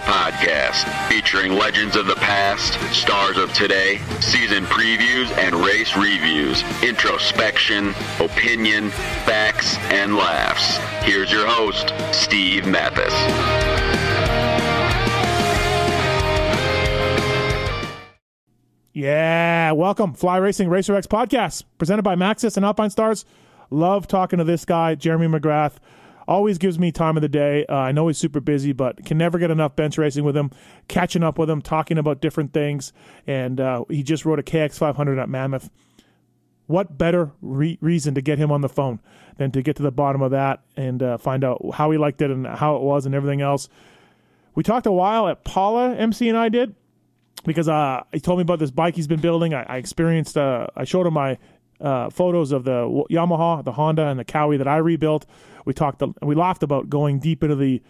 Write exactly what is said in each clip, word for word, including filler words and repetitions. Podcast, featuring legends of the past, stars of today, season previews and race reviews, introspection, opinion, facts, and laughs. Here's your host, Steve Matthes. Yeah, welcome. Fly Racing Racer X Podcast, presented by Maxxis and Alpine Stars. Love talking to this guy, Jeremy McGrath. Always gives me time of the day. Uh, I know he's super busy, but can never get enough bench racing with him, catching up with him, talking about different things. And uh, he just rode a K X five hundred at Mammoth. What better re- reason to get him on the phone than to get to the bottom of that and uh, find out how he liked it and how it was and everything else. We talked a while at Paula, M C and I did, because uh, he told me about this bike he's been building. I, I experienced, uh, I showed him my uh, photos of the Yamaha, the Honda, and the Kawi that I rebuilt. We talked, we laughed about going deep into the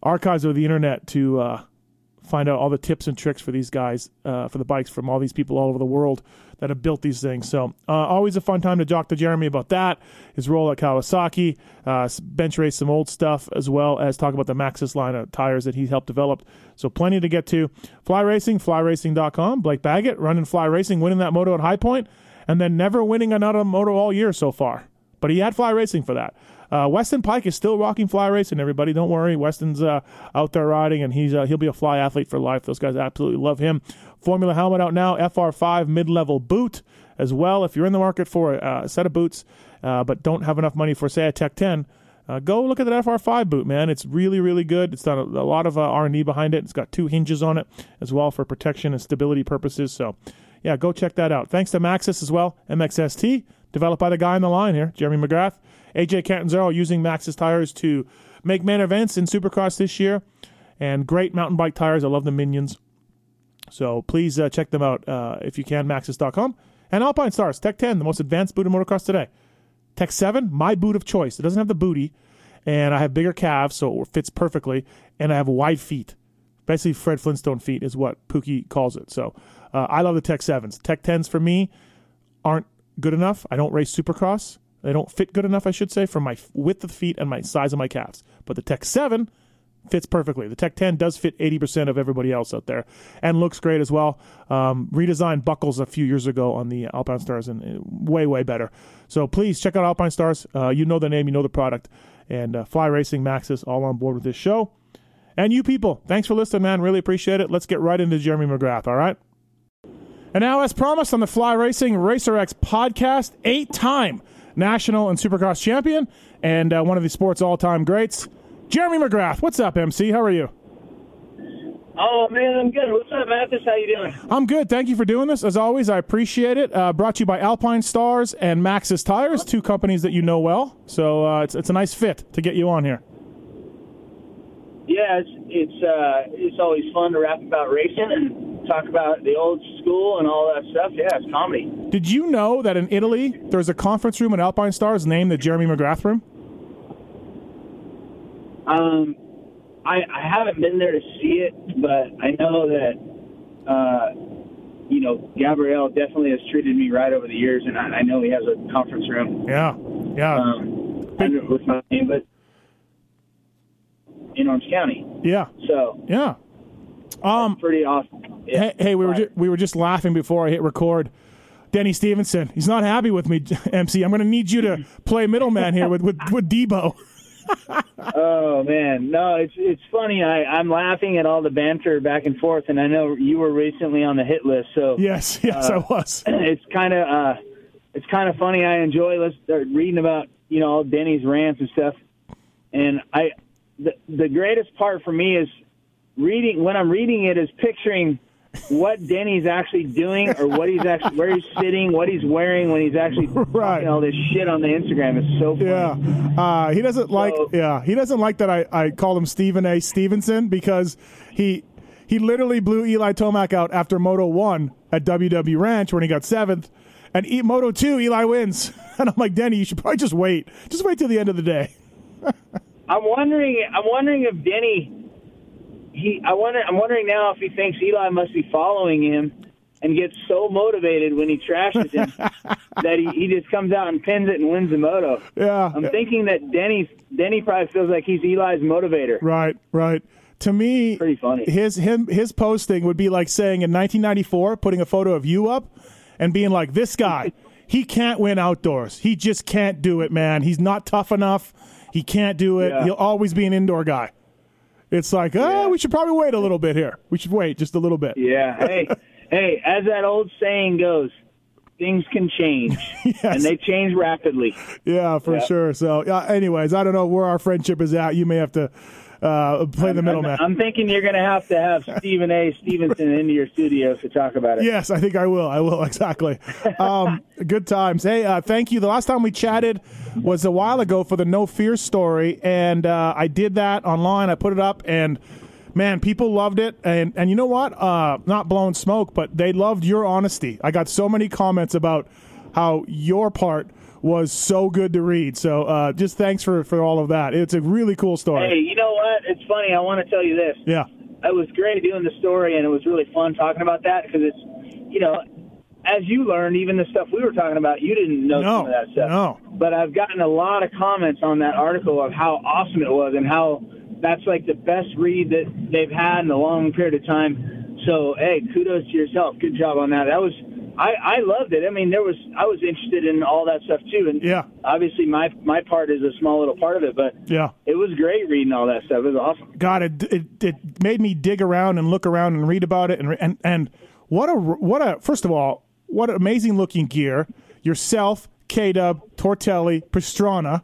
archives of the internet to uh, find out all the tips and tricks for these guys, uh, for the bikes from all these people all over the world that have built these things. So uh, always a fun time to talk to Jeremy about that, his role at Kawasaki, uh, bench race some old stuff, as well as talk about the Maxxis line of tires that he helped develop. So plenty to get to. Fly Racing, fly racing dot com. Blake Baggett running Fly Racing, winning that moto at High Point, and then never winning another moto all year so far. But he had Fly Racing for that. Uh, Weston Pike is still rocking Fly Racing, everybody. Don't worry. Weston's uh, out there riding, and he's uh, he'll be a Fly athlete for life. Those guys absolutely love him. Formula helmet out now, F R five mid-level boot as well. If you're in the market for a uh, set of boots uh, but don't have enough money for, say, a Tech ten, uh, go look at that F R five boot, man. It's really, really good. It's done a, a lot of uh, R and D behind it. It's got two hinges on it as well for protection and stability purposes. So, yeah, go check that out. Thanks to Maxxis as well, M X S T, developed by the guy on the line here, Jeremy McGrath. A J Catanzaro using Maxxis tires to make man events in Supercross this year. And great mountain bike tires. I love the Minions. So please uh, check them out uh, if you can, maxxis dot com. And Alpine Stars, Tech ten, the most advanced boot in motocross today. Tech seven, my boot of choice. It doesn't have the booty. And I have bigger calves, so it fits perfectly. And I have wide feet. Basically, Fred Flintstone feet is what Pookie calls it. So uh, I love the Tech sevens. Tech tens for me aren't good enough. I don't race Supercross. They don't fit good enough, I should say, for my width of the feet and my size of my calves. But the Tech seven fits perfectly. The Tech ten does fit eighty percent of everybody else out there and looks great as well. Um, redesigned buckles a few years ago on the Alpine Stars and way, way better. So please check out Alpine Stars. Uh, you know the name. You know the product. And uh, Fly Racing, Maxxis, all on board with this show. And you people, thanks for listening, man. Really appreciate it. Let's get right into Jeremy McGrath, all right? And now, as promised on the Fly Racing Racer X podcast, eight-time National and Supercross champion, and uh, one of the sport's all-time greats, Jeremy McGrath. What's up, M C? How are you? Oh, man, I'm good. What's up, Matthes? How you doing? I'm good. Thank you for doing this. As always, I appreciate it. Uh, brought to you by Alpine Stars and Maxxis Tires, two companies that you know well. So uh, it's it's a nice fit to get you on here. Yeah, it's it's, uh, it's always fun to rap about racing and talk about the old school and all that stuff. Yeah, it's comedy. Did you know that in Italy, there's a conference room at Alpine Stars named the Jeremy McGrath Room? Um, I, I haven't been there to see it, but I know that, uh, you know, Gabrielle definitely has treated me right over the years, and I, I know he has a conference room. Yeah, yeah. Um, I don't know what's my name, but in Orange County. Yeah. So. Yeah. Um, pretty awesome. Yeah. Hey, hey, we were ju- we were just laughing before I hit record. Denny Stevenson, he's not happy with me, M C. I'm going to need you to play middleman here with with, with Debo. Oh man, no, it's it's funny. I, I'm laughing at all the banter back and forth, and I know you were recently on the hit list. So yes, yes, uh, I was. It's kind of uh, it's kind of funny. I enjoy reading about you know all Denny's rants and stuff. And I, the, the greatest part for me is reading, when I'm reading it, is picturing what Denny's actually doing, or what he's actually, where he's sitting, what he's wearing when he's actually right. talking all this shit on the Instagram. It's so funny. Yeah, uh, he doesn't so, like. Yeah, he doesn't like that I, I call him Stephen A. Stevenson, because he he literally blew Eli Tomac out after Moto One at W W Ranch when he got seventh, and e- Moto Two Eli wins, and I'm like, Denny, you should probably just wait, just wait till the end of the day. I'm wondering. I'm wondering if Denny. He, I wonder. I'm wondering now if he thinks Eli must be following him, and gets so motivated when he trashes him that he, he just comes out and pins it and wins the moto. Yeah, I'm yeah. thinking that Denny Denny probably feels like he's Eli's motivator. Right, right. To me, pretty funny. His him his posting would be like saying in nineteen ninety-four, putting a photo of you up, and being like, "This guy, he can't win outdoors. He just can't do it, man. He's not tough enough. He can't do it. Yeah. He'll always be an indoor guy." It's like, oh, yeah. we should probably wait a little bit here. We should wait just a little bit. Yeah. Hey, hey. As that old saying goes, things can change, yes. and they change rapidly. Yeah, for yeah. sure. So, uh, anyways, I don't know where our friendship is at. You may have to uh, play I'm, the middleman. I'm, I'm thinking you're going to have to have Stephen A. Stevenson into your studio to talk about it. Yes, I think I will. I will, exactly. Um, good times. Hey, uh, thank you. The last time we chatted was a while ago for the No Fear story, and uh, I did that online. I put it up, and, man, people loved it. And, and you know what? Uh, not blowing smoke, but they loved your honesty. I got so many comments about how your part was so good to read. So uh, just thanks for, for all of that. It's a really cool story. Hey, you know what? It's funny. I want to tell you this. Yeah. It was great doing the story, and it was really fun talking about that because it's, you know, as you learned, even the stuff we were talking about, you didn't know no, some of that stuff. No. But I've gotten a lot of comments on that article of how awesome it was and how that's like the best read that they've had in a long period of time. So, hey, kudos to yourself. Good job on that. That was I, I loved it. I mean, there was I was interested in all that stuff too, and yeah. obviously my my part is a small little part of it, but yeah. it was great reading all that stuff. It was awesome. God, it it, it made me dig around and look around and read about it, and and and what a what a first of all, what amazing looking gear. Yourself, K-Dub, Tortelli, Pastrana,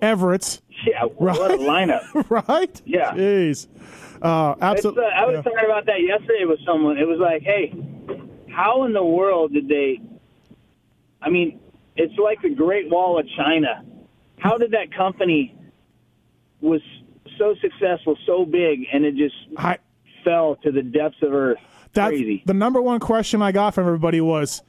Everett's. Yeah, right? What a lineup. Right? Yeah. Jeez. Uh, absolutely. Uh, I was yeah. talking about that yesterday with someone. It was like, hey, how in the world did they – I mean, it's like the Great Wall of China. How did that company was so successful, so big, and it just I, fell to the depths of earth? That's crazy. The number one question I got from everybody was,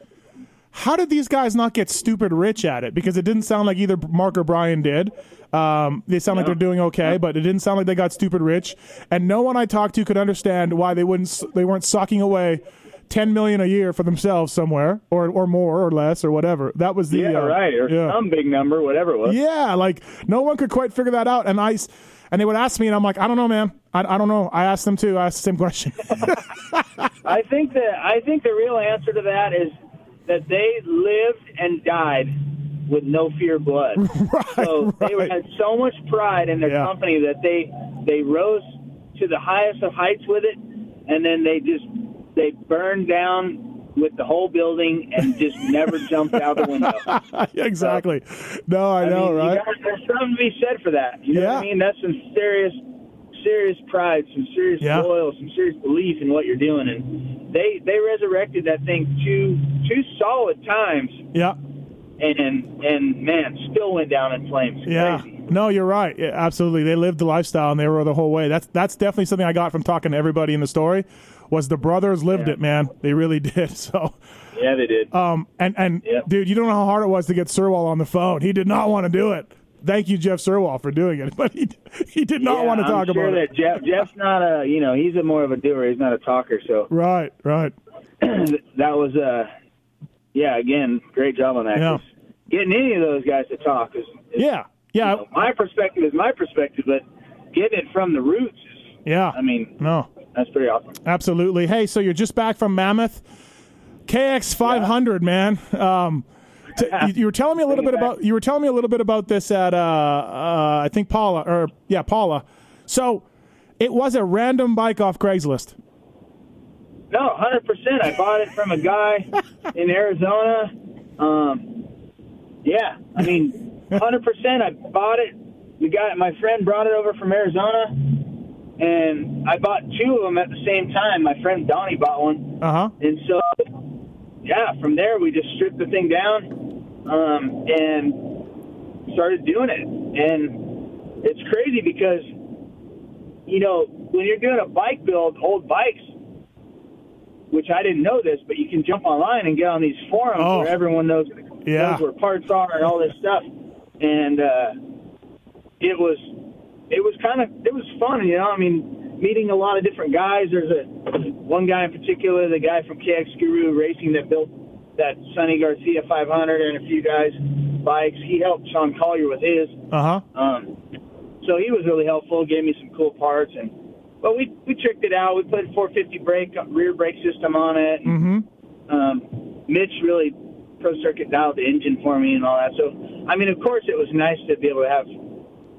how did these guys not get stupid rich at it? Because it didn't sound like either Mark or Brian did. Um, they sound no. like they're doing okay, but it didn't sound like they got stupid rich. And no one I talked to could understand why they wouldn't they weren't socking away ten million dollars a year for themselves somewhere, or or more or less or whatever. That was the yeah uh, right or yeah. some big number, whatever it was. Yeah, like no one could quite figure that out. And I and they would ask me, and I'm like, I don't know, man. I, I don't know. I asked them too. I asked the same question. I think that I think the real answer to that is that they lived and died with No Fear blood. Right, so they right. had so much pride in their yeah. company that they they rose to the highest of heights with it, and then they just they burned down with the whole building and just never jumped out the window. Exactly. So, no, I, I know, mean, right? You gotta, there's something to be said for that. You know yeah. what I mean? That's some serious, serious pride, some serious yeah. loyal, some serious belief in what you're doing, and they they resurrected that thing two two solid times. Yeah. And, and and man, still went down in flames. It's yeah, crazy. No, you're right. Yeah, absolutely, they lived the lifestyle and they were the whole way. That's that's definitely something I got from talking to everybody in the story. Was the brothers lived yeah. it, man? They really did. So yeah, they did. Um, and and yeah. dude, you don't know how hard it was to get Sirwall on the phone. He did not want to do it. Thank you, Jeff Sirwall, for doing it, but he he did not yeah, want to talk I'm sure about that it. Jeff Jeff's not a you know he's a more of a doer. He's not a talker. So right, right. That was uh yeah. Again, great job on that. Yeah. Getting any of those guys to talk is, is yeah, yeah. You know, my perspective is my perspective, but getting it from the roots is, yeah. I mean, no, that's pretty awesome. Absolutely. Hey, so you're just back from Mammoth, K X five hundred, yeah. man. Um, t- you, you were telling me a little bit back. about you were telling me a little bit about this at uh, uh, I think Paula or yeah Paula. So it was a random bike off Craigslist. No, one hundred percent. I bought it from a guy in Arizona. Um, Yeah, I mean, one hundred percent. I bought it we got it. My friend brought it over from Arizona, and I bought two of them at the same time. My friend Donnie bought one. Uh-huh. And so, yeah, from there we just stripped the thing down um, and started doing it. And it's crazy because, you know, when you're doing a bike build, old bikes, which I didn't know this, but you can jump online and get on these forums oh. where everyone knows, yeah. knows where parts are and all this stuff. And uh, it was it was kind of it was fun, you know. I mean, meeting a lot of different guys. There's a one guy in particular, the guy from K X Guru Racing that built that Sonny Garcia five hundred and a few guys' bikes. He helped Sean Collier with his. Uh huh. Um, so he was really helpful. Gave me some cool parts and. But we we tricked it out. We put a four fifty brake rear brake system on it. Mm-hmm. Um, Mitch really Pro Circuit dialed the engine for me and all that. So I mean, of course, it was nice to be able to have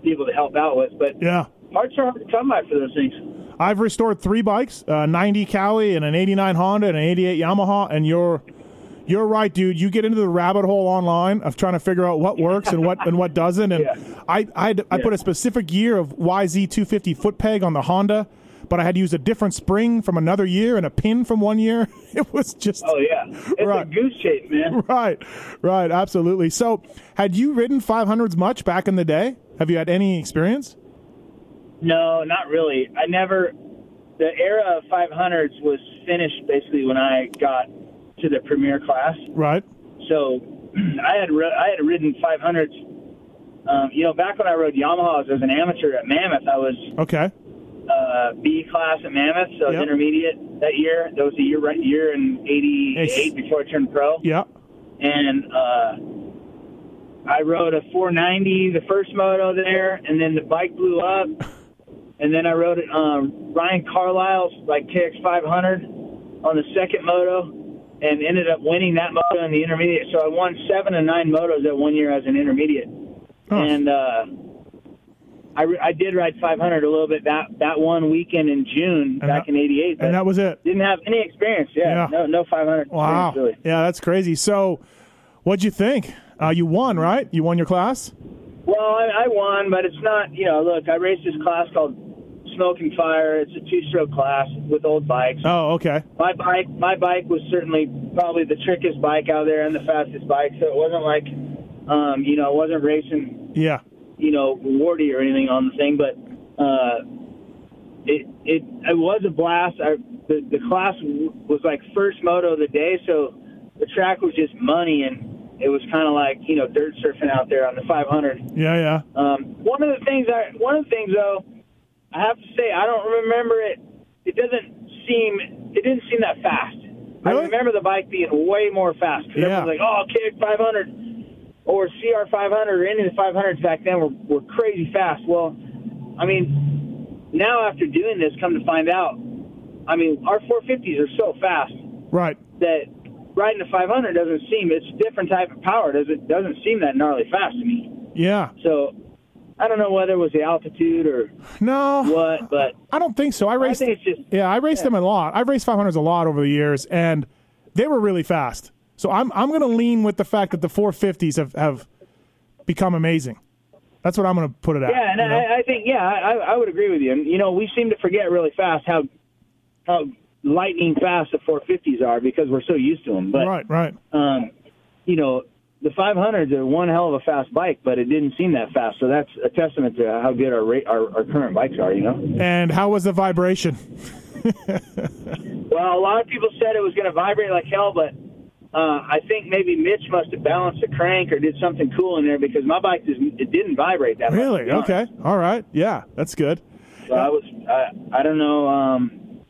people to help out with. But yeah, parts are hard to come by for those things. I've restored three bikes: a ninety Cowie and an eighty-nine Honda and an eighty-eight Yamaha. And you're you're right, dude. You get into the rabbit hole online of trying to figure out what works and what and what doesn't. And yeah. I I, I yeah. put a specific year of Y Z two fifty foot peg on the Honda. But I had to use a different spring from another year and a pin from one year. It was just... Oh, yeah. It's right. a goose shape, man. Right, right, absolutely. So had you ridden five hundreds much back in the day? Have you had any experience? No, not really. I never... The era of five hundreds was finished basically when I got to the premier class. Right. So I had I had ridden five hundreds. Um, you know, back when I rode Yamahas as an amateur at Mammoth, I was... Okay. Uh, B class at Mammoth, so yep. intermediate that year. That was the year right year in eighty-eight before I turned pro. Yeah, and uh, I rode a four ninety the first moto there, and then the bike blew up, and then I rode it um, Ryan Carlisle's like K X five hundred on the second moto, and ended up winning that moto in the intermediate. So I won seven and nine motos that one year as an intermediate, huh. and. Uh, I, I did ride five hundred a little bit that, that one weekend in June and back that, in eighty-eight. And that was it. Didn't have any experience. Yeah, yeah. No, no five hundred. Wow. Really. Yeah, that's crazy. So what'd you think? Uh, you won, right? You won your class? Well, I, I won, but it's not, you know, look, I raced this class called Smoke and Fire. It's a two-stroke class with old bikes. Oh, okay. My bike, my bike was certainly probably the trickiest bike out there and the fastest bike, so it wasn't like, um, you know, I wasn't racing. Yeah. You know, Wardy or anything on the thing, but uh, it it it was a blast. I, the the class was like first moto of the day, so the track was just money, and it was kind of like you know dirt surfing out there on the five hundred. Yeah, yeah. Um, one of the things I one of the things though, I have to say I don't remember it. It doesn't seem it didn't seem that fast. Really? I remember the bike being way more fast. Cause yeah. Everyone's like, oh, K X five hundred. Or C R five hundred or any of the five hundreds back then were, were crazy fast. Well, I mean, now after doing this, come to find out, I mean, our four fifties are so fast right. that riding a five hundred doesn't seem, it's a different type of power. It doesn't, doesn't seem that gnarly fast to me. Yeah. So I don't know whether it was the altitude or no, what, but. I don't think so. I raced, I think it's just, yeah, I raced yeah. them a lot. I've raced five hundreds a lot over the years, and they were really fast. So I'm I'm going to lean with the fact that the four fifties have, have become amazing. That's what I'm going to put it at. Yeah, and you know? I, I think yeah, I, I would agree with you. And you know, we seem to forget really fast how how lightning fast the four fifties are because we're so used to them. But right, right. Um, you know, the five hundreds are one hell of a fast bike, but it didn't seem that fast. So that's a testament to how good our rate, our, our current bikes are. You know. And how was the vibration? Well, a lot of people said it was going to vibrate like hell, but. Uh, I think maybe Mitch must have balanced the crank or did something cool in there because my bike just, it didn't vibrate that much. Really? Okay. All right. Yeah, that's good. So yeah. I was I, I don't know. Um,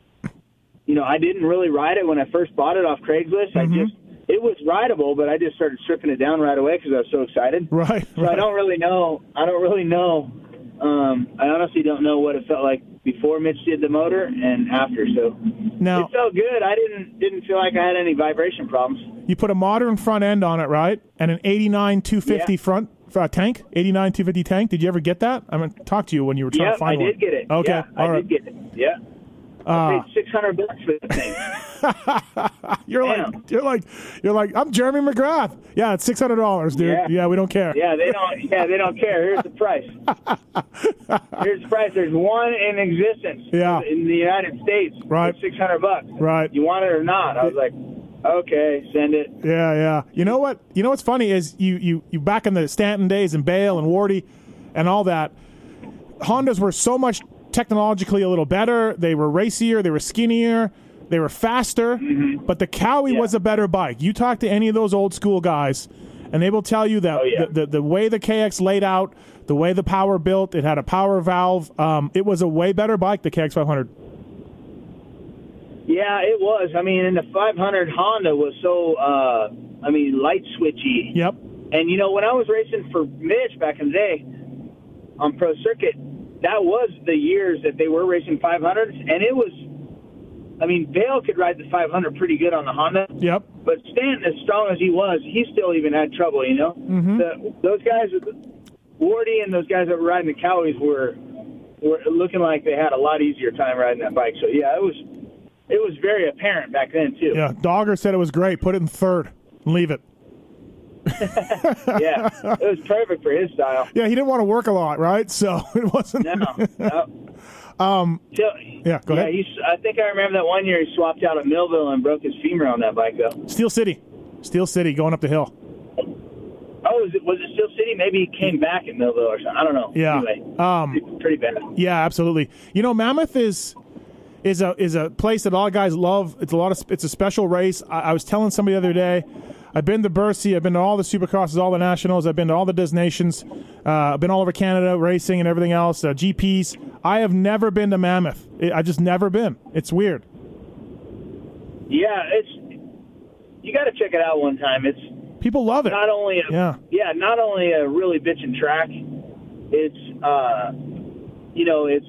you know, I didn't really ride it when I first bought it off Craigslist. Mm-hmm. I just it was rideable, but I just started stripping it down right away because I was so excited. Right. So right. I don't really know. I don't really know. Um, I honestly don't know what it felt like before Mitch did the motor and after. So now, it felt good. I didn't didn't feel like I had any vibration problems. You put a modern front end on it, right? And an eighty-nine two fifty yeah. front uh, tank, eighty-nine two fifty tank. Did you ever get that? I mean, talk to you when you were trying yep, to find I one. I did get it. Okay, yeah, all I right. did get it. Yeah. I paid six hundred bucks for the thing. You're Damn. like, you're like, you're like, I'm Jeremy McGrath. Yeah, it's six hundred dollars, dude. Yeah. yeah, we don't care. Yeah, they don't. Yeah, they don't care. Here's the price. Here's the price. There's one in existence. Yeah. In the United States. Right. Six hundred bucks. Right. You want it or not? I was like, okay, send it. Yeah, yeah. You know what? You know what's funny is you you, you back in the Stanton days and Bale and Wardy, and all that. Hondas were so much technologically a little better. They were racier. They were skinnier. They were faster. Mm-hmm. But the Cowie yeah. was a better bike. You talk to any of those old school guys, and they will tell you that oh, yeah. the, the, the way the K X laid out, the way the power built, it had a power valve. Um, it was a way better bike, the K X five hundred. Yeah, it was. I mean, and the five hundred Honda was so, uh, I mean, light switchy. Yep. And, you know, when I was racing for Mitch back in the day, on Pro Circuit, that was the years that they were racing five hundreds, and it was, I mean, Bale could ride the five hundred pretty good on the Honda. Yep. But Stanton, as strong as he was, he still even had trouble, you know? Mm-hmm. The, those guys, Wardy and those guys that were riding the Cowies were, were looking like they had a lot easier time riding that bike. So, yeah, it was it was very apparent back then, too. Yeah, Dogger said it was great. Put it in third. Leave it. Yeah, it was perfect for his style. Yeah, he didn't want to work a lot, right? So it wasn't. No, no. Um, so, yeah, go yeah, ahead. He's, I think I remember that one year he swapped out at Millville and broke his femur on that bike, though. Steel City. Steel City going up the hill. Oh, was it, was it Steel City? Maybe he came back at Millville or something. I don't know. Yeah. Anyway, um, pretty bad. Yeah, absolutely. You know, Mammoth is... Is a is a place that all guys love. It's a lot of it's a special race. I, I was telling somebody the other day, I've been to Bercy, I've been to all the Supercrosses, all the Nationals, I've been to all the designations, uh, I've been all over Canada racing and everything else, uh, G Ps. I have never been to Mammoth. It, I just never been. It's weird. Yeah, it's you got to check it out one time. It's people love it. Not only a, yeah, yeah, not only a really bitchin' track. It's uh, you know, it's.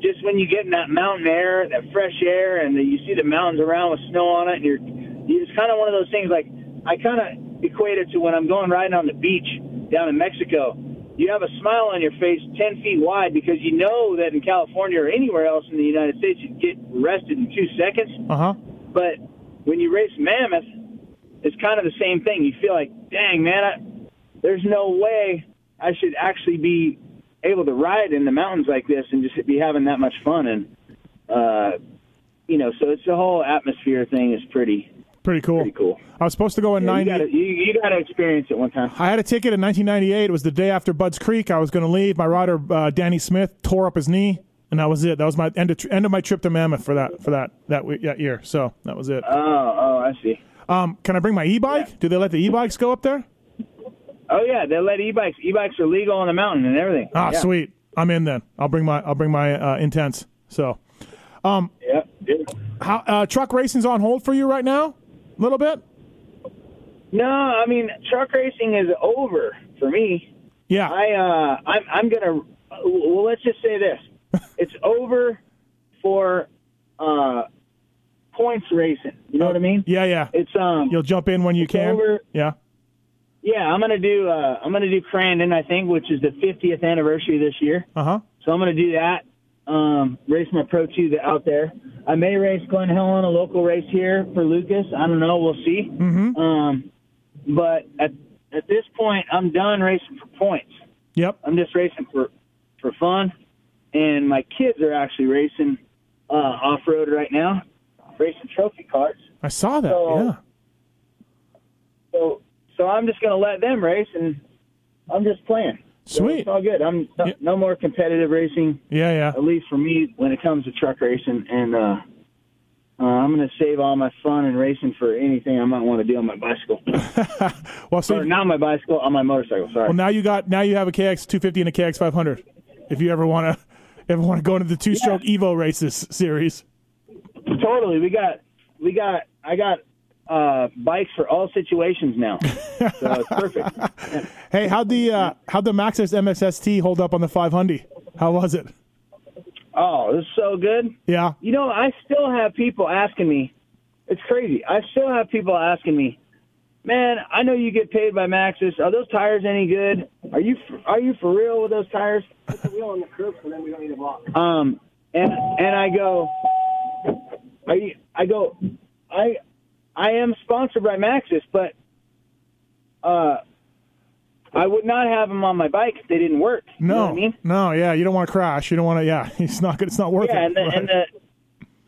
Just when you get in that mountain air, that fresh air, and the, you see the mountains around with snow on it, and you're, it's kind of one of those things. Like I kind of equate it to when I'm going riding on the beach down in Mexico. You have a smile on your face ten feet wide because you know that in California or anywhere else in the United States, you'd get arrested in two seconds. Uh-huh. But when you race Mammoth, it's kind of the same thing. You feel like, dang man, I, there's no way I should actually be able to ride in the mountains like this and just be having that much fun. And, uh, you know, so it's the whole atmosphere thing is pretty, pretty cool. Pretty cool. I was supposed to go in yeah, ninety. You got to experience it one time. I had a ticket in nineteen ninety-eight. It was the day after Bud's Creek. I was going to leave. My rider, uh, Danny Smith, tore up his knee, and that was it. That was my end of, end of my trip to Mammoth for that, for that, that, week, that year. So that was it. Oh, oh, I see. Um, can I bring my e-bike? Yeah. Do they let the e-bikes go up there? Oh yeah, they let e-bikes. E-bikes are legal on the mountain and everything. Ah, yeah. Sweet. I'm in then. I'll bring my I'll bring my uh, Intense. So, um, yeah. yeah. How uh, truck racing's on hold for you right now? A little bit? No, I mean truck racing is over for me. Yeah. I uh, I'm I'm gonna. Well, let's just say this: it's over for uh, points racing. You know oh, what I mean? Yeah, yeah. It's um. You'll jump in when you can. Over. Yeah. Yeah, I'm gonna do uh, I'm gonna do Crandon, I think, which is the fiftieth anniversary this year. Uh huh. So I'm gonna do that. Um, race my Pro Two out there. I may race Glen Helen, a local race here for Lucas. I don't know. We'll see. Mm-hmm. Um, but at at this point, I'm done racing for points. Yep. I'm just racing for for fun, and my kids are actually racing uh, off road right now, racing trophy cars. I saw that. So, yeah. So. So I'm just going to let them race, and I'm just playing. Sweet. So it's all good. I'm no, yeah. no more competitive racing. Yeah, yeah. At least for me, when it comes to truck racing, and uh, uh, I'm going to save all my fun and racing for anything I might want to do on my bicycle. well, so or not my bicycle, on my motorcycle. Sorry. Well, now you got now you have a K X two fifty and a K X five hundred. If you ever want to ever want to go into the two-stroke yeah. Evo races series. Totally. We got we got I got. Uh, bikes for all situations now, so it's perfect. Yeah. Hey, how'd the uh, how'd the Maxxis M X S T hold up on the five hundred? How was it? Oh, it was so good. Yeah, you know, I still have people asking me. It's crazy. I still have people asking me, man. I know you get paid by Maxxis. Are those tires any good? Are you for, are you for real with those tires? Put the wheel on the curb, so then we don't need a block. Um, and and I go, are you, I go, I I am sponsored by Maxxis, but uh, I would not have them on my bike if they didn't work. No, you know what I mean? no, yeah, you don't want to crash. You don't want to. Yeah, it's not good. It's not worth yeah, it. Yeah, and the, right. and the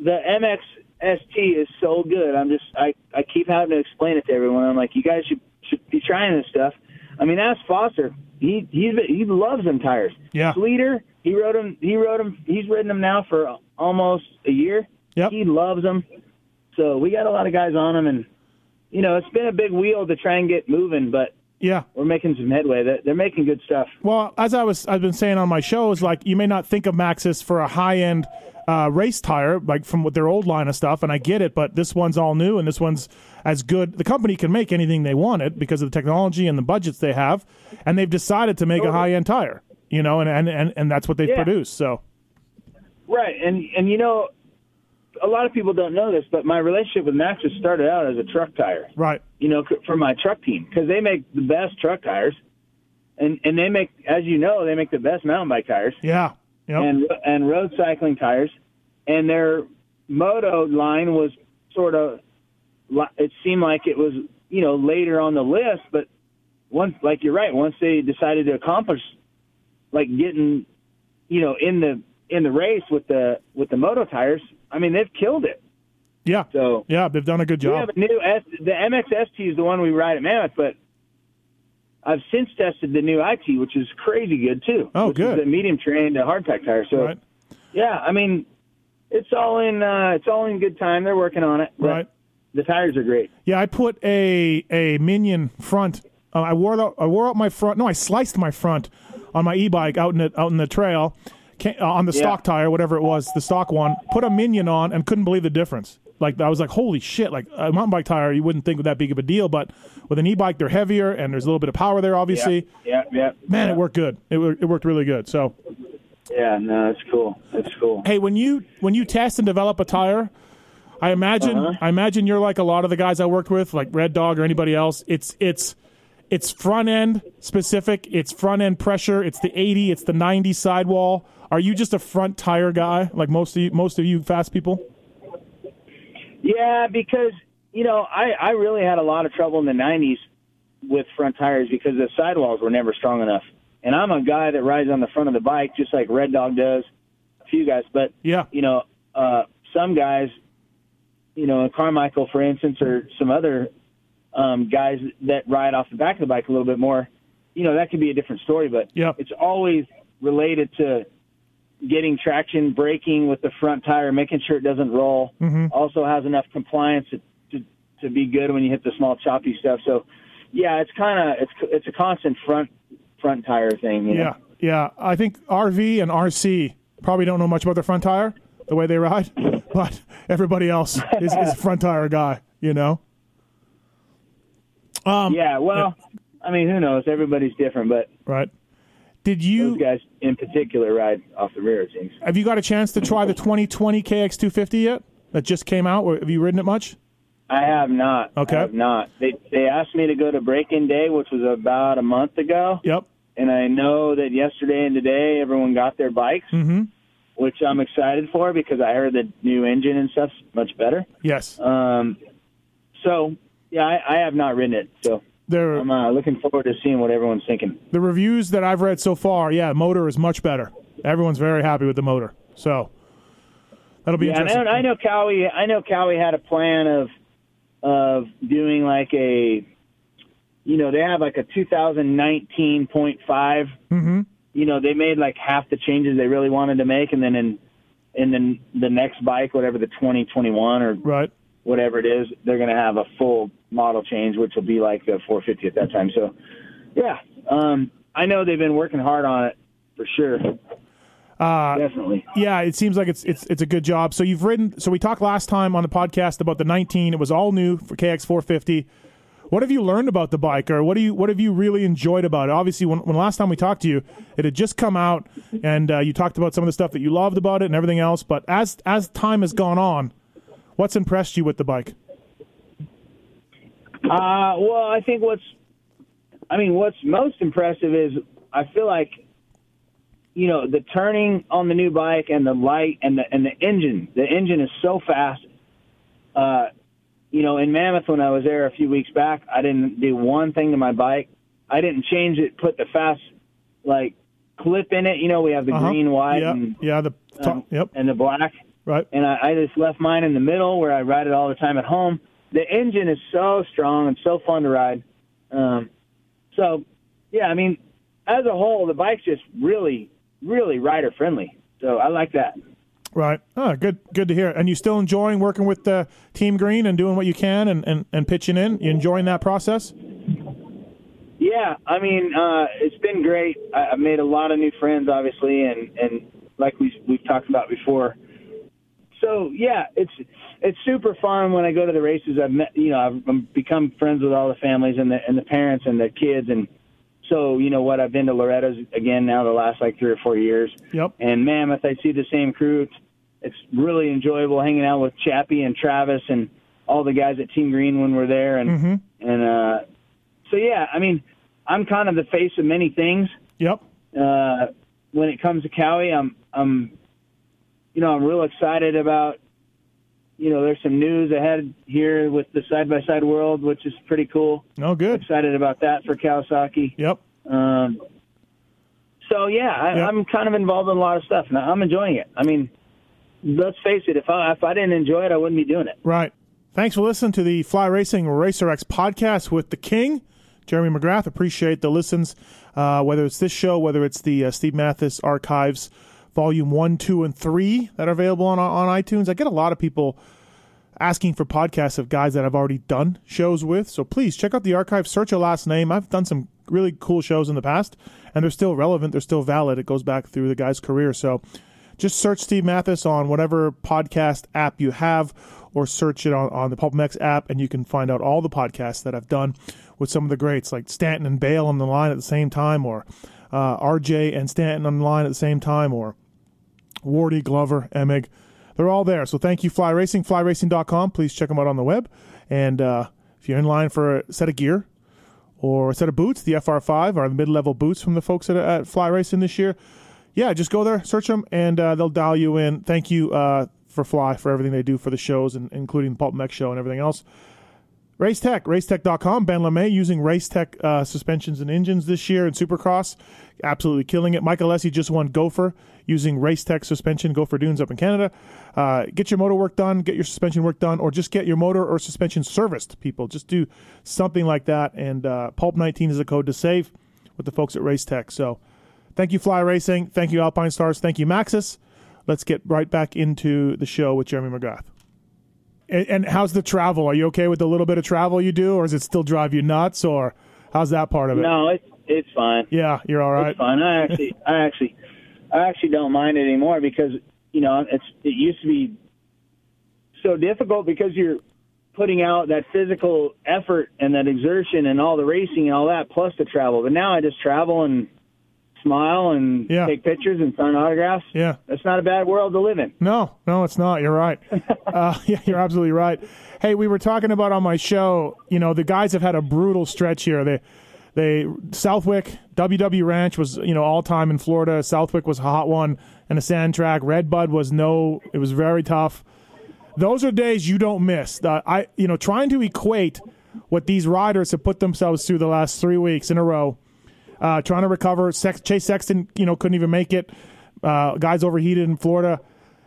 the M X S T is so good. I'm just I, I keep having to explain it to everyone. I'm like, you guys should should be trying this stuff. I mean, ask Foster. He he he loves them tires. Yeah, Sleater, he rode them. He rode them. He's ridden them now for almost a year. Yep. He loves them. So we got a lot of guys on them, and you know, it's been a big wheel to try and get moving, but. Yeah, we're making some headway. They're making good stuff. Well, as I was, I've been saying on my shows, like you may not think of Maxxis for a high-end uh, race tire, like from their old line of stuff, and I get it. But this one's all new, and this one's as good. The company can make anything they wanted because of the technology and the budgets they have, and they've decided to make totally. a high-end tire. You know, and and, and, and that's what they've yeah. produced. So, right, and and you know, a lot of people don't know this, but my relationship with Maxxis started out as a truck tire. Right. You know, for my truck team, because they make the best truck tires, and and they make, as you know, they make the best mountain bike tires. Yeah. Yep. And and road cycling tires, and their moto line was sort of, it seemed like it was, you know, later on the list, but once, like you're right, once they decided to accomplish, like getting, you know, in the in the race with the with the moto tires. I mean, they've killed it. Yeah, so yeah, they've done a good job. We have a new S, the M X S T is the one we ride at Mammoth, but I've since tested the new I T, which is crazy good too. Oh, good. The medium train to hard pack tire. So, right. yeah, I mean, it's all in. Uh, it's all in good time. They're working on it. Right. The tires are great. Yeah, I put a a minion front. Uh, I wore out. I wore out my front. No, I sliced my front on my e-bike out in the, out in the trail. Came, uh, on the yeah. stock tire, whatever it was, the stock one, put a minion on and couldn't believe the difference. Like, I was like, holy shit, like a mountain bike tire, you wouldn't think would that big of a deal, but with an e-bike, they're heavier and there's a little bit of power there, obviously. Yeah, yeah. yeah Man, yeah. it worked good. It, it worked really good. So, yeah, no, it's cool. It's cool. Hey, when you when you test and develop a tire, I imagine uh-huh. I imagine you're like a lot of the guys I worked with, like Red Dog or anybody else. It's it's it's front end specific. It's front end pressure. It's the eighty. It's the ninety sidewall. Are you just a front tire guy, like most of you, most of you fast people? Yeah, because, you know, I, I really had a lot of trouble in the nineties with front tires because the sidewalls were never strong enough. And I'm a guy that rides on the front of the bike just like Red Dog does, a few guys. But, yeah. you know, uh, some guys, you know, Carmichael, for instance, or some other um, guys that ride off the back of the bike a little bit more, you know, that could be a different story. But yeah. it's always related to getting traction, braking with the front tire, making sure it doesn't roll. Mm-hmm. Also has enough compliance to, to to be good when you hit the small choppy stuff. So, yeah, it's kind of it's it's a constant front front tire thing. You know? Yeah, yeah. I think R V and R C probably don't know much about their front tire, the way they ride, but everybody else is, is a front tire guy. You know. Um, yeah. Well, yeah. I mean, who knows? Everybody's different, but right. Did you, those guys in particular ride off the rear of things. Have you got a chance to try the twenty twenty K X two fifty yet? That just came out. Have you ridden it much? I have not. Okay. I have not. They they asked me to go to break-in day, which was about a month ago. Yep. And I know that yesterday and today everyone got their bikes, mm-hmm. which I'm excited for because I heard the new engine and stuff's much better. Yes. Um. So, yeah, I, I have not ridden it, so. They're, I'm uh, looking forward to seeing what everyone's thinking. The reviews that I've read so far, yeah, motor is much better. Everyone's very happy with the motor, so that'll be yeah, interesting. And I know Cowie. I know Cowie had a plan of of doing like a, you know, they have like a two thousand nineteen point five. Mm-hmm. You know, they made like half the changes they really wanted to make, and then in in the, the next bike, whatever the twenty twenty-one or right. whatever it is, they're going to have a full model change, which will be like the four fifty at that time. So, yeah, um, I know they've been working hard on it for sure. Uh, Definitely. Yeah, it seems like it's it's it's a good job. So you've ridden. So we talked last time on the podcast about the nineteen. It was all new for K X four fifty. What have you learned about the bike, or what do you what have you really enjoyed about it? Obviously, when, when last time we talked to you, it had just come out, and uh, you talked about some of the stuff that you loved about it and everything else. But as as time has gone on, what's impressed you with the bike? Uh, well, I think what's, I mean, what's most impressive is I feel like you know, the turning on the new bike and the light and the and the engine. The engine is so fast. Uh, you know, in Mammoth, when I was there a few weeks back, I didn't do one thing to my bike. I didn't change it, put the fast, like, clip in it. You know, we have the uh-huh. green, white, yeah. and yeah, the top, um, yep. and the black. Right. And I, I just left mine in the middle where I ride it all the time at home. The engine is so strong and so fun to ride. Um, so, yeah, I mean, as a whole, the bike's just really, really rider-friendly. So I like that. Right. Oh, good good to hear. And you still enjoying working with uh, Team Green and doing what you can and, and, and pitching in? You enjoying that process? Yeah. I mean, uh, it's been great. I, I've made a lot of new friends, obviously, and, and like we, we've talked about before. So, yeah, it's it's super fun when I go to the races. I've met, you know, I've, I've become friends with all the families and the and the parents and the kids. And so, you know what, I've been to Loretta's again now the last, like, three or four years. Yep. And Mammoth, I see the same crew. It's, it's really enjoyable hanging out with Chappie and Travis and all the guys at Team Green when we're there. And, mm-hmm. and uh, so, yeah, I mean, I'm kind of the face of many things. Yep. Uh, when it comes to Cowie, I'm I'm – You know, I'm real excited about, you know, there's some news ahead here with the side-by-side world, which is pretty cool. Oh, good. Excited about that for Kawasaki. Yep. Um, so, yeah, I, yep. I'm kind of involved in a lot of stuff, and I'm enjoying it. I mean, let's face it, if I, if I didn't enjoy it, I wouldn't be doing it. Right. Thanks for listening to the Fly Racing Racer X podcast with the King, Jeremy McGrath. Appreciate the listens, uh, whether it's this show, whether it's the uh, Steve Matthes Archives Volume one, two, and three that are available on on iTunes. I get a lot of people asking for podcasts of guys that I've already done shows with, so please check out the archive, search a last name. I've done some really cool shows in the past, and they're still relevant. They're still valid. It goes back through the guy's career. So just search Steve Matthes on whatever podcast app you have, or search it on, on the PulpMX app, and you can find out all the podcasts that I've done with some of the greats, like Stanton and Bale on the line at the same time, or uh, R J and Stanton on the line at the same time, or Wardy, Glover, Emig. They're all there. So thank you, Fly Racing. fly racing dot com. Please check them out on the web. And uh, if you're in line for a set of gear or a set of boots, the F R five or the mid-level boots from the folks at, at Fly Racing this year, yeah, just go there, search them, and uh, they'll dial you in. Thank you uh, for Fly for everything they do for the shows, and including the PulpMX show and everything else. Racetech, racetech dot com. Ben LeMay using Racetech uh, suspensions and engines this year in Supercross. Absolutely killing it. Michael Lessie just won Gopher using Racetech suspension, Gopher Dunes up in Canada. Uh, get your motor work done, get your suspension work done, or just get your motor or suspension serviced, people. Just do something like that. And uh, Pulp nineteen is the code to save with the folks at Racetech. So thank you, Fly Racing. Thank you, Alpine Stars. Thank you, Maxxis. Let's get right back into the show with Jeremy McGrath. And how's the travel? Are you okay with the little bit of travel you do, or does it still drive you nuts, or how's that part of it? No, it's it's fine. Yeah, you're all right. It's fine. I actually, I actually, I actually don't mind it anymore, because you know it's it used to be so difficult because you're putting out that physical effort and that exertion and all the racing and all that plus the travel. But now I just travel and smile and yeah. take pictures and sign autographs. Yeah, that's not a bad world to live in. No, no, it's not. You're right. uh, yeah, you're absolutely right. Hey, we were talking about on my show, you know, the guys have had a brutal stretch here. They, they Southwick, W W Ranch was, you know, all time in Florida. Southwick was a hot one and a sand track. Redbud was no, it was very tough. Those are days you don't miss. Uh, I, you know, trying to equate what these riders have put themselves through the last three weeks in a row. Uh, trying to recover. Sex, Chase Sexton, you know, couldn't even make it. Uh, guys overheated in Florida.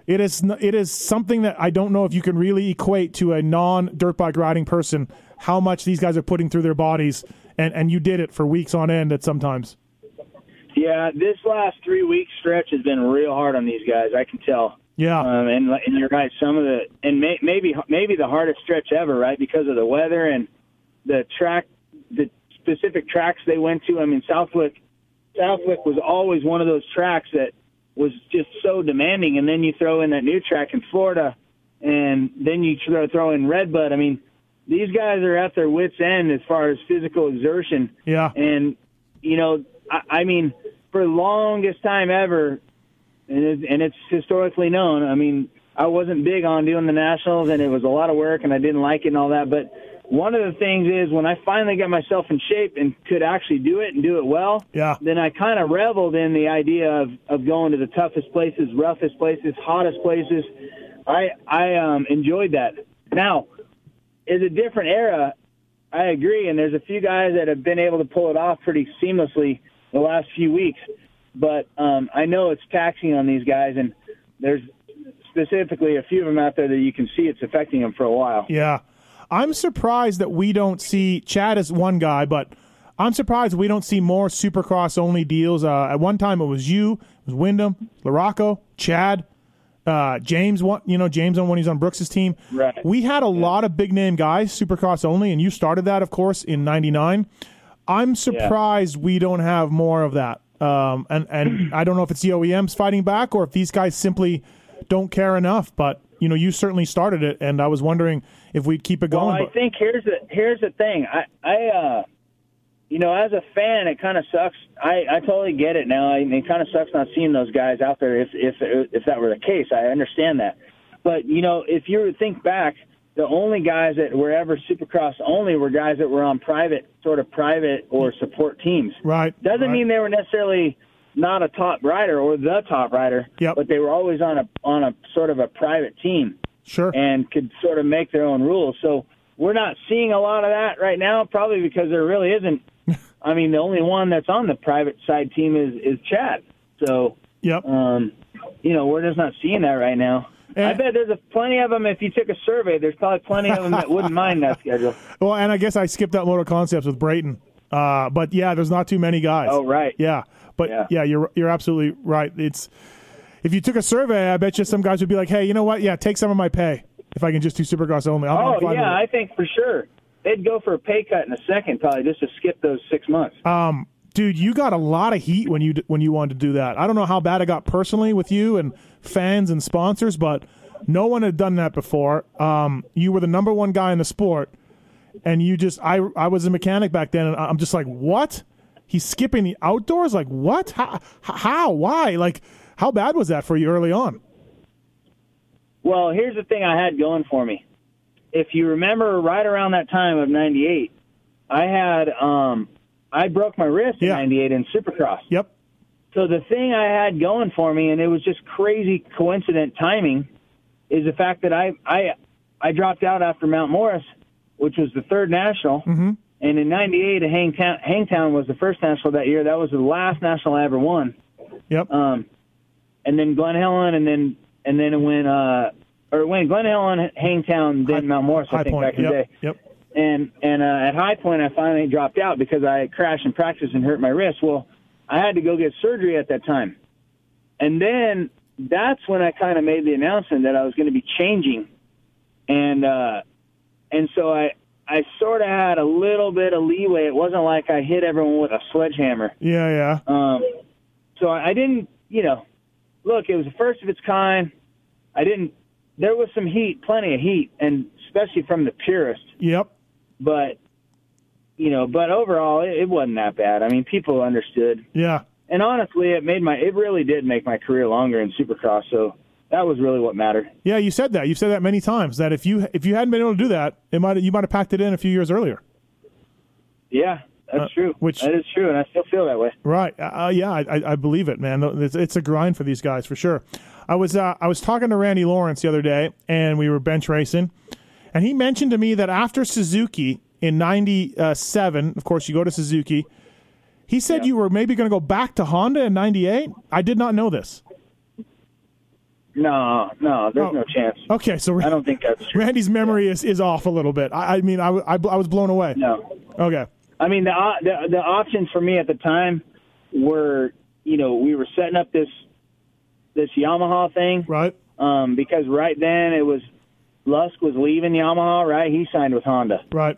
It is it is something that I don't know if you can really equate to a non-dirt bike riding person, how much these guys are putting through their bodies, and, and you did it for weeks on end at sometimes. Yeah, this last three-week stretch has been real hard on these guys, I can tell. Yeah. Um, and, and you're right, some of the – and may, maybe maybe the hardest stretch ever, right, because of the weather and the track – the specific tracks they went to. I mean, Southwick, Southwick was always one of those tracks that was just so demanding. And then you throw in that new track in Florida, and then you throw, throw in Redbud. I mean, these guys are at their wits' end as far as physical exertion. Yeah. And, you know, I, I mean, for the longest time ever, and, it, and it's historically known, I mean, I wasn't big on doing the nationals, and it was a lot of work, and I didn't like it and all that, but one of the things is when I finally got myself in shape and could actually do it and do it well, yeah. then I kind of reveled in the idea of, of going to the toughest places, roughest places, hottest places. I I um, enjoyed that. Now, it's a different era, I agree, and there's a few guys that have been able to pull it off pretty seamlessly the last few weeks. But um, I know it's taxing on these guys, and there's specifically a few of them out there that you can see it's affecting them for a while. Yeah. I'm surprised that we don't see – Chad is one guy, but I'm surprised we don't see more Supercross-only deals. Uh, at one time it was you, it was Wyndham, LaRocco, Chad, uh, James, you know, James on when he's on Brooks's team. Right. We had a yeah. lot of big-name guys, Supercross-only, and you started that, of course, in ninety-nine. I'm surprised yeah. we don't have more of that. Um, and, and I don't know if it's the O E Ms fighting back or if these guys simply don't care enough, but you know, you certainly started it, and I was wondering if we'd keep it going. Well, I think here's the here's the thing. I, I uh, you know, as a fan, it kind of sucks. I, I totally get it now. I mean, it kind of sucks not seeing those guys out there. If if if that were the case, I understand that. But you know, if you think back, the only guys that were ever Supercross only were guys that were on private, sort of private or support teams. Right. Doesn't right. mean they were necessarily not a top rider or the top rider, yep. but they were always on a on a sort of a private team, sure, and could sort of make their own rules. So we're not seeing a lot of that right now, probably because there really isn't. I mean, the only one that's on the private side team is, is Chad. So, yep. um, you know, we're just not seeing that right now. And I bet there's a, plenty of them. If you took a survey, there's probably plenty of them that wouldn't mind that schedule. Well, and I guess I skipped out Motor Concepts with Brayton. Uh, but, yeah, there's not too many guys. Oh, right. Yeah. But, yeah. yeah, you're you're absolutely right. It's if you took a survey, I bet you some guys would be like, hey, you know what? Yeah, take some of my pay if I can just do Supercross only. I'll, oh, I'll yeah, I think for sure. They'd go for a pay cut in a second probably just to skip those six months. Um, dude, you got a lot of heat when you when you wanted to do that. I don't know how bad it got personally with you and fans and sponsors, but no one had done that before. Um, you were the number one guy in the sport, and you just I, – I was a mechanic back then, and I'm just like, what? He's skipping the outdoors? Like, what? How? How? Why? Like, how bad was that for you early on? Well, here's the thing I had going for me. If you remember right around that time of ninety-eight, I had um, I broke my wrist yeah. in ninety-eight in Supercross. Yep. So the thing I had going for me, and it was just crazy coincident timing, is the fact that I I, I dropped out after Mount Morris, which was the third national. Mm-hmm. And in ninety-eight, Hangtown, Hangtown was the first national that year. That was the last national I ever won. Yep. Um, and then Glen Helen, and then and then it went, uh, or when Glen Helen, Hangtown, then High, Mount Morris, I High think, Point. Back in yep. the day. Yep. And and uh, at High Point, I finally dropped out because I crashed in practice and hurt my wrist. Well, I had to go get surgery at that time. And then that's when I kind of made the announcement that I was going to be changing. And uh, and so I... I sort of had a little bit of leeway. It wasn't like I hit everyone with a sledgehammer. Yeah, yeah. Um, so I didn't, you know, look, it was the first of its kind. I didn't, there was some heat, plenty of heat, and especially from the purists. Yep. But, you know, but overall, it, it wasn't that bad. I mean, people understood. Yeah. And honestly, it made my, it really did make my career longer in Supercross, so. That was really what mattered. Yeah, you said that. You've said that many times. That if you if you hadn't been able to do that, it might you might have packed it in a few years earlier. Yeah, that's uh, true. Which that is true, and I still feel that way. Right? Uh, yeah, I, I believe it, man. It's, it's a grind for these guys for sure. I was uh, I was talking to Randy Lawrence the other day, and we were bench racing, and he mentioned to me that after Suzuki in ninety-seven, of course, you go to Suzuki. He said yeah. you were maybe going to go back to Honda in ninety-eight. I did not know this. No, no, there's oh. no chance. Okay, so I don't think that's true. Randy's memory yeah. is, is off a little bit. I, I mean, I, I, I was blown away. No. Okay. I mean, the, the the options for me at the time were, you know, we were setting up this this Yamaha thing. Right. Um, because right then it was, Lusk was leaving Yamaha, right? He signed with Honda. Right.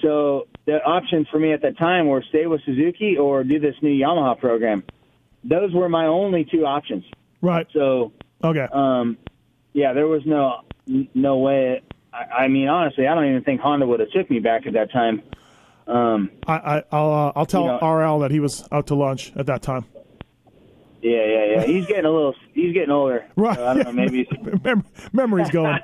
So the options for me at that time were stay with Suzuki or do this new Yamaha program. Those were my only two options. Right. So... Okay. Um, yeah, there was no no way. I, I mean, honestly, I don't even think Honda would have took me back at that time. Um, I, I I'll uh, I'll tell you know, R L that he was out to lunch at that time. Yeah, yeah, yeah. He's getting a little. He's getting older. Right. So I don't yeah. know. Maybe he's... Mem- memory's going.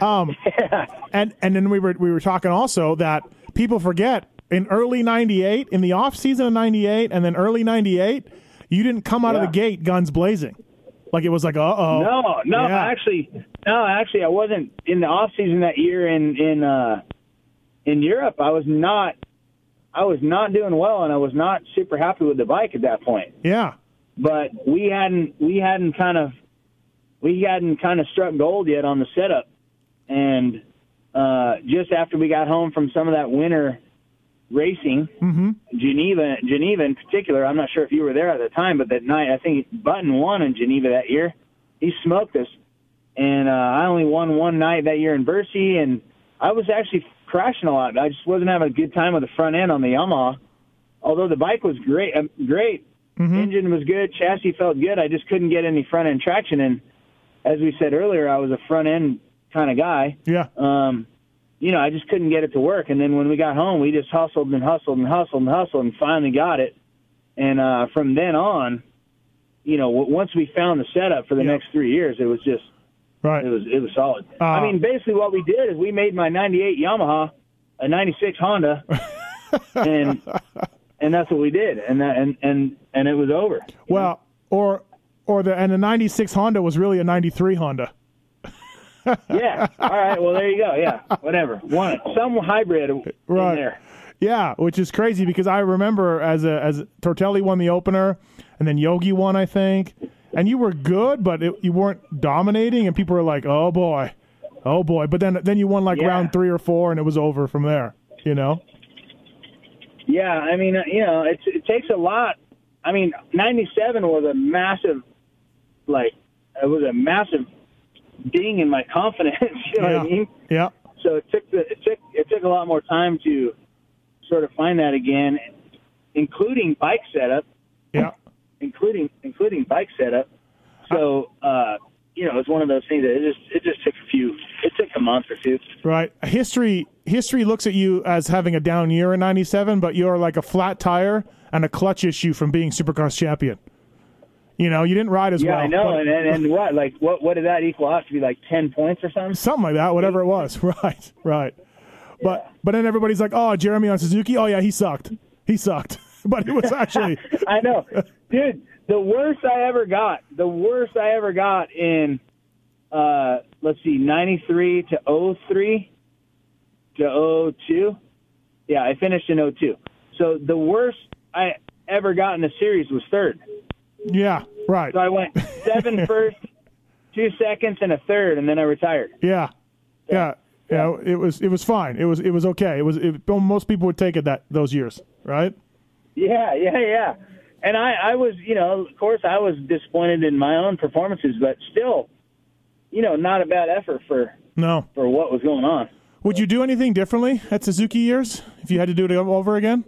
um, yeah. And and then we were we were talking also that people forget in early ninety-eight, in the off season of ninety-eight, and then early ninety-eight, you didn't come out yeah. of the gate guns blazing. Like it was like, uh oh. No, no, yeah. actually, no, actually, I wasn't in the off season that year in in uh, in Europe. I was not. I was not doing well, and I was not super happy with the bike at that point. Yeah. But we hadn't we hadn't kind of we hadn't kind of struck gold yet on the setup, and uh, just after we got home from some of that winter racing, mm-hmm. Geneva Geneva in particular. I'm not sure if you were there at the time, but that night I think Button won in Geneva that year. He smoked us, and uh, I only won one night that year in Bercy, and I was actually crashing a lot. I just wasn't having a good time with the front end on the Yamaha, although the bike was great, um, great. Mm-hmm. Engine was good. Chassis felt good. I just couldn't get any front-end traction. And as we said earlier, I was a front-end kind of guy. Yeah. Um, you know, I just couldn't get it to work. And then when we got home, we just hustled and hustled and hustled and hustled and finally got it. And uh, from then on, you know, w- once we found the setup for the yeah. next three years, it was just right. It was it was solid. Uh, I mean, basically what we did is we made my ninety-eight Yamaha a ninety-six Honda. and... And that's what we did, and that, and, and and it was over. Well, know? or or the and the ninety-six Honda was really a ninety-three Honda. Yeah. All right. Well, there you go. Yeah. Whatever. One some hybrid right. in there. Yeah, which is crazy because I remember as a as Tortelli won the opener, and then Yogi won, I think, and you were good, but it, you weren't dominating, and people were like, "Oh boy, oh boy," but then then you won like yeah. round three or four, and it was over from there. You know. Yeah, I mean, you know, it, it takes a lot. I mean, ninety-seven was a massive, like, it was a massive ding in my confidence. You know yeah. what I mean? Yeah. So it took the, it took it took a lot more time to sort of find that again, including bike setup. Yeah. Including including bike setup. So, uh, you know, it's one of those things that it just it just took a few. It took a month or two. Right. History. History looks at you as having a down year in ninety-seven, but you're like a flat tire and a clutch issue from being Supercross champion. You know, you didn't ride as yeah, well. Yeah, I know. But... And, and, and what? Like, what What did that equal out to be, like ten points or something? Something like that, whatever it was. Right, right. But yeah. but then everybody's like, oh, Jeremy on Suzuki? Oh, yeah, he sucked. He sucked. But it was actually. I know. Dude, the worst I ever got, the worst I ever got in, uh, let's see, ninety-three to oh three. To oh two, yeah, I finished in oh two. So the worst I ever got in the series was third. Yeah, right. So I went seven first, two seconds, and a third, and then I retired. Yeah, so, yeah, yeah. yeah. It was it was fine. It was it was okay. It was it, most people would take it that those years, right? Yeah, yeah, yeah. And I, I was, you know, of course, I was disappointed in my own performances, but still, you know, not a bad effort for no for what was going on. Would you do anything differently at Suzuki years if you had to do it over again?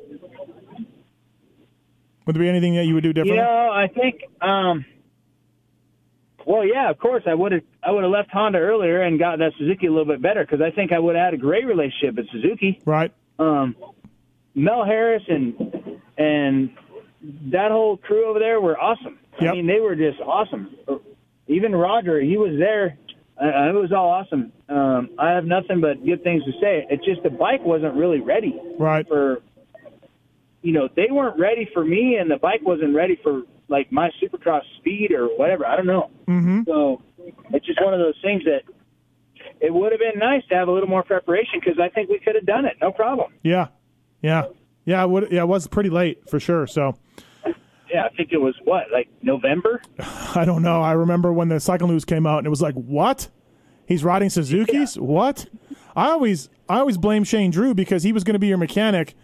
Would there be anything that you would do differently? You know, I think, um, well, yeah, of course, I would have I would have left Honda earlier and got that Suzuki a little bit better because I think I would have had a great relationship at Suzuki. Right. Um, Mel Harris and, and that whole crew over there were awesome. Yep. I mean, they were just awesome. Even Roger, he was there. Uh, it was all awesome. Um, I have nothing but good things to say. It's just the bike wasn't really ready. Right. For, you know, they weren't ready for me, and the bike wasn't ready for, like, my Supercross speed or whatever. I don't know. Mm-hmm. So it's just one of those things that it would have been nice to have a little more preparation because I think we could have done it. No problem. Yeah. Yeah. Yeah, it, would, yeah, it was pretty late for sure, so. Yeah, I think it was, what, like November? I don't know. I remember when the cycle news came out, and it was like, what? He's riding Suzuki's? Yeah. What? I always I always blame Shane Drew because he was going to be your mechanic,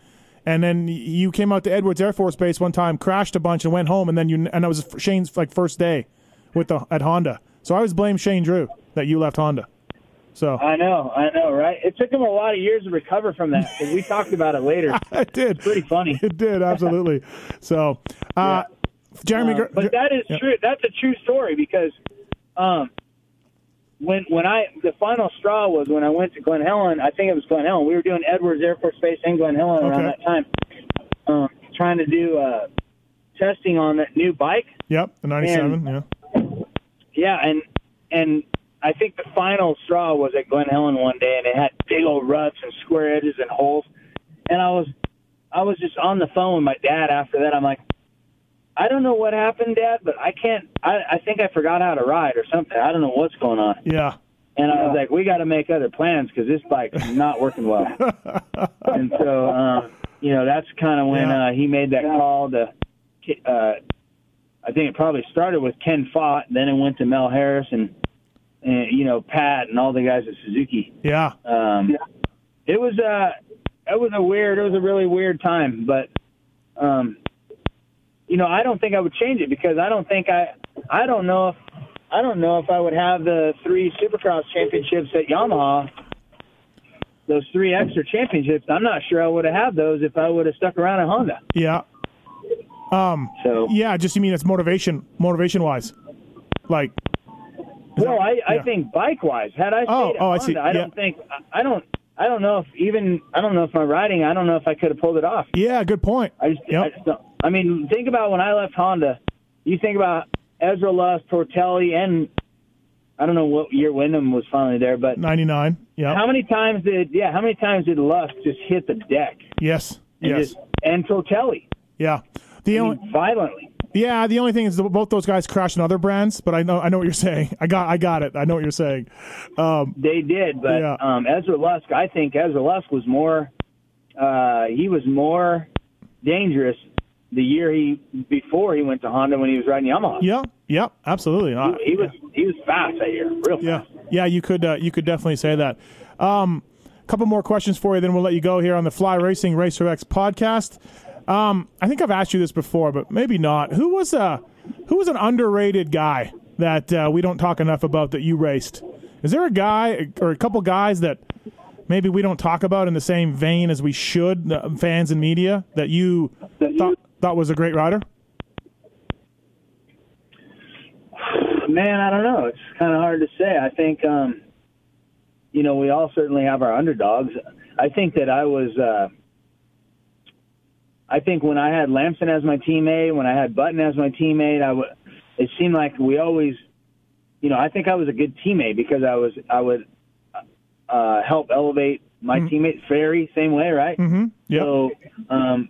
and then you came out to Edwards Air Force Base one time, crashed a bunch, and went home, and then you and that was Shane's like first day with the at Honda. So I always blame Shane Drew that you left Honda. So I know, I know, right? It took him a lot of years to recover from that. Cause we talked about it later. It did. It's pretty funny. It did, absolutely. So, uh, yeah. Jeremy, uh, but that is yeah. true. That's a true story because um, when when I the final straw was when I went to Glen Helen. I think it was Glen Helen. We were doing Edwards Air Force Base in Glen Helen okay. around that time, um, trying to do uh, testing on that new bike. Yep, the ninety-seven, and, yeah. Yeah, and and I think the final straw was at Glen Helen one day, and it had big old ruts and square edges and holes. And I was I was just on the phone with my dad after that. I'm like, I don't know what happened, Dad, but I can't I, I think I forgot how to ride or something. I don't know what's going on. Yeah. And I was like, we got to make other plans because this bike's not working well. And so, um, you know, that's kind of when yeah. uh, he made that call to uh, – I think it probably started with Ken Fott, then it went to Mel Harris and, and you know, Pat and all the guys at Suzuki. Yeah. Um, yeah. It was a it was a weird, it was a really weird time, but, um, you know, I don't think I would change it because I don't think I, I don't know if, I don't know if I would have the three Supercross championships at Yamaha. Those three extra championships, I'm not sure I would have had those if I would have stuck around at Honda. Yeah. Um, so, yeah, just you mean it's motivation, motivation-wise, like. Well, that, I, yeah. I think bike-wise, had I stayed oh, at oh, Honda, I, see. I yeah. don't think I don't I don't know if even I don't know if my riding I don't know if I could have pulled it off. Yeah, good point. I just, yep. I just don't. I mean, think about when I left Honda. You think about Ezra Lust, Tortelli, and I don't know what year Wyndham was finally there, but ninety-nine. Yeah. How many times did yeah? How many times did Lust just hit the deck? Yes. And yes. Just, and Tortelli. Yeah. The only, violently. Yeah, the only thing is both those guys crashed in other brands, but I know I know what you're saying. I got I got it. I know what you're saying. Um, they did, but yeah. um, Ezra Lusk, I think Ezra Lusk was more uh, he was more dangerous the year he before he went to Honda when he was riding Yamaha. Yeah, yeah, absolutely. He, he was yeah. he was fast that year, real fast. Yeah, yeah, you could uh, you could definitely say that. Um, a couple more questions for you, then we'll let you go here on the Fly Racing Racer X podcast. Um, I think I've asked you this before, but maybe not. Who was a who was an underrated guy that uh, we don't talk enough about that you raced? Is there a guy or a couple guys that maybe we don't talk about in the same vein as we should, uh, fans and media, that you thought thought was a great rider? Man, I don't know. It's kind of hard to say. I think um, you know we all certainly have our underdogs. I think that I was. Uh, I think when I had Lamson as my teammate, when I had Button as my teammate, I w- it seemed like we always, you know, I think I was a good teammate because I was I would uh, help elevate my mm-hmm. teammate Ferry same way, right? Mm-hmm. Yep. So um,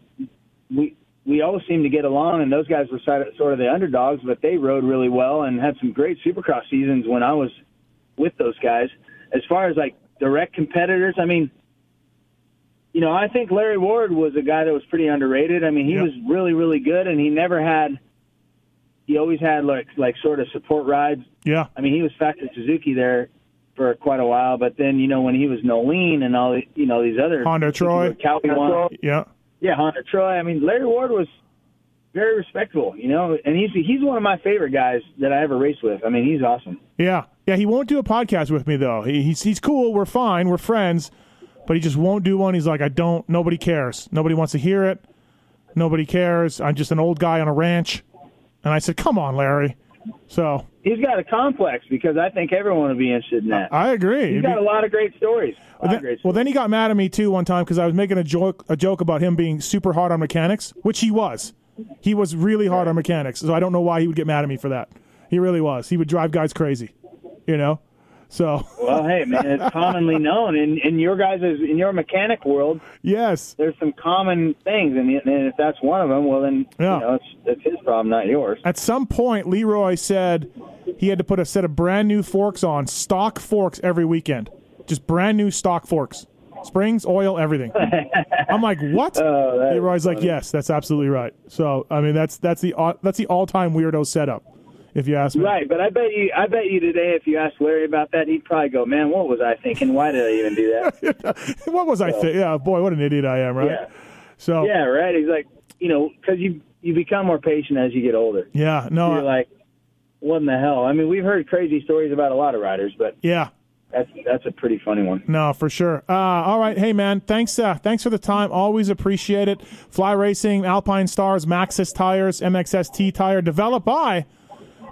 we we always seemed to get along, and those guys were sort of the underdogs, but they rode really well and had some great Supercross seasons when I was with those guys. As far as like direct competitors, I mean. You know, I think Larry Ward was a guy that was pretty underrated. I mean, he yep. was really, really good, and he never had – he always had, like, like sort of support rides. Yeah. I mean, he was factory Suzuki there for quite a while, but then, you know, when he was Nolene and all, you know, these other – Honda Troy. Honda, yeah. Yeah, Honda Troy. I mean, Larry Ward was very respectable, you know, and he's he's one of my favorite guys that I ever raced with. I mean, he's awesome. Yeah. Yeah, he won't do a podcast with me, though. He, he's he's cool. We're fine. We're friends. But he just won't do one. He's like, I don't, nobody cares. Nobody wants to hear it. Nobody cares. I'm just an old guy on a ranch. And I said, come on, Larry. So he's got a complex because I think everyone would be interested in that. I agree. He's It'd got be... a lot of great stories. Well then, great stories. Well, then he got mad at me, too, one time because I was making a joke, a joke about him being super hard on mechanics, which he was. He was really hard on mechanics. So I don't know why he would get mad at me for that. He really was. He would drive guys crazy, you know? So well, hey man, it's commonly known in, in your guys' in your mechanic world. Yes, there's some common things, and, and if that's one of them, well then yeah. you know it's, it's his problem, not yours. At some point, Leroy said he had to put a set of brand new forks on, stock forks every weekend, just brand new stock forks, springs, oil, everything. I'm like, what? Oh, Leroy's like, yes, that's absolutely right. So I mean, that's that's the that's the all time weirdo setup. If you ask me. Right, but I bet you I bet you today if you asked Larry about that, he'd probably go, man, what was I thinking? Why did I even do that? what was so, I thinking? Yeah, boy, what an idiot I am, right? Yeah, so, yeah right? He's like, you know, because you, you become more patient as you get older. Yeah, no. You're I, like, what in the hell? I mean, we've heard crazy stories about a lot of riders, but yeah, that's that's a pretty funny one. No, for sure. Uh, all right, hey, man, thanks uh, thanks for the time. Always appreciate it. Fly Racing, Alpine Stars, Maxxis Tires, M X S T Tire, developed by...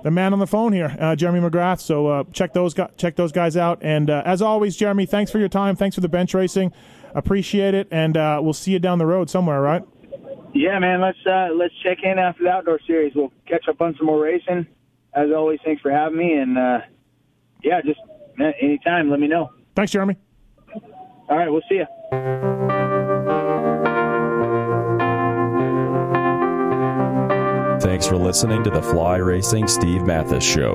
the man on the phone here, uh, Jeremy McGrath. So uh, check those go- check those guys out. And uh, as always, Jeremy, thanks for your time. Thanks for the bench racing. Appreciate it. And uh, we'll see you down the road somewhere, right? Yeah, man, let's uh, let's check in after the outdoor series. We'll catch up on some more racing. As always, thanks for having me. And, uh, yeah, just anytime, let me know. Thanks, Jeremy. All right, we'll see you. Thanks for listening to the Fly Racing Steve Matthes Show.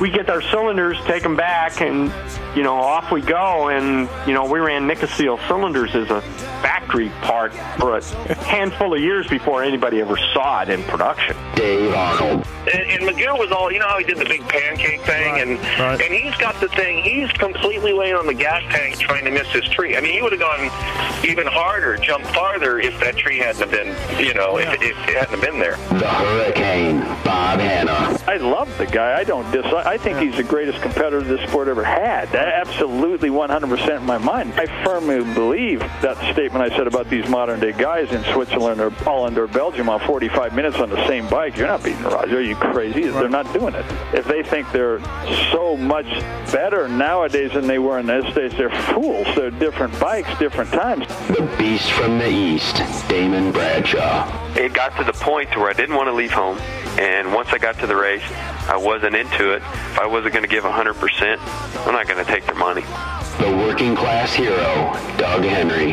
We get our cylinders, take them back, and, you know, off we go. And, you know, we ran Nicosil cylinders as a factory part for a handful of years before anybody ever saw it in production. Dave Arnold. And, and McGill was all, you know how he did the big pancake thing? Right, and right. and he's got the thing, he's completely laying on the gas tank trying to miss his tree. I mean, he would have gone even harder, jumped farther if that tree hadn't have been, you know, yeah. if, if it hadn't have been there. The Hurricane, Bob Hanna. I love the guy. I don't dislike. I think yeah. he's the greatest competitor this sport ever had. That absolutely one hundred percent in my mind. I firmly believe that statement I said about these modern-day guys in Switzerland or Holland or Belgium on forty-five minutes on the same bike. You're not beating Roger. Are you crazy? Right. They're not doing it. If they think they're so much better nowadays than they were in those days, they're fools. They're different bikes, different times. The beast from the east, Damon Bradshaw. It got to the point where I didn't want to leave home, and once I got to the race, I wasn't into it. If I wasn't going to give one hundred percent, I'm not going to take their money. The working class hero, Doug Henry.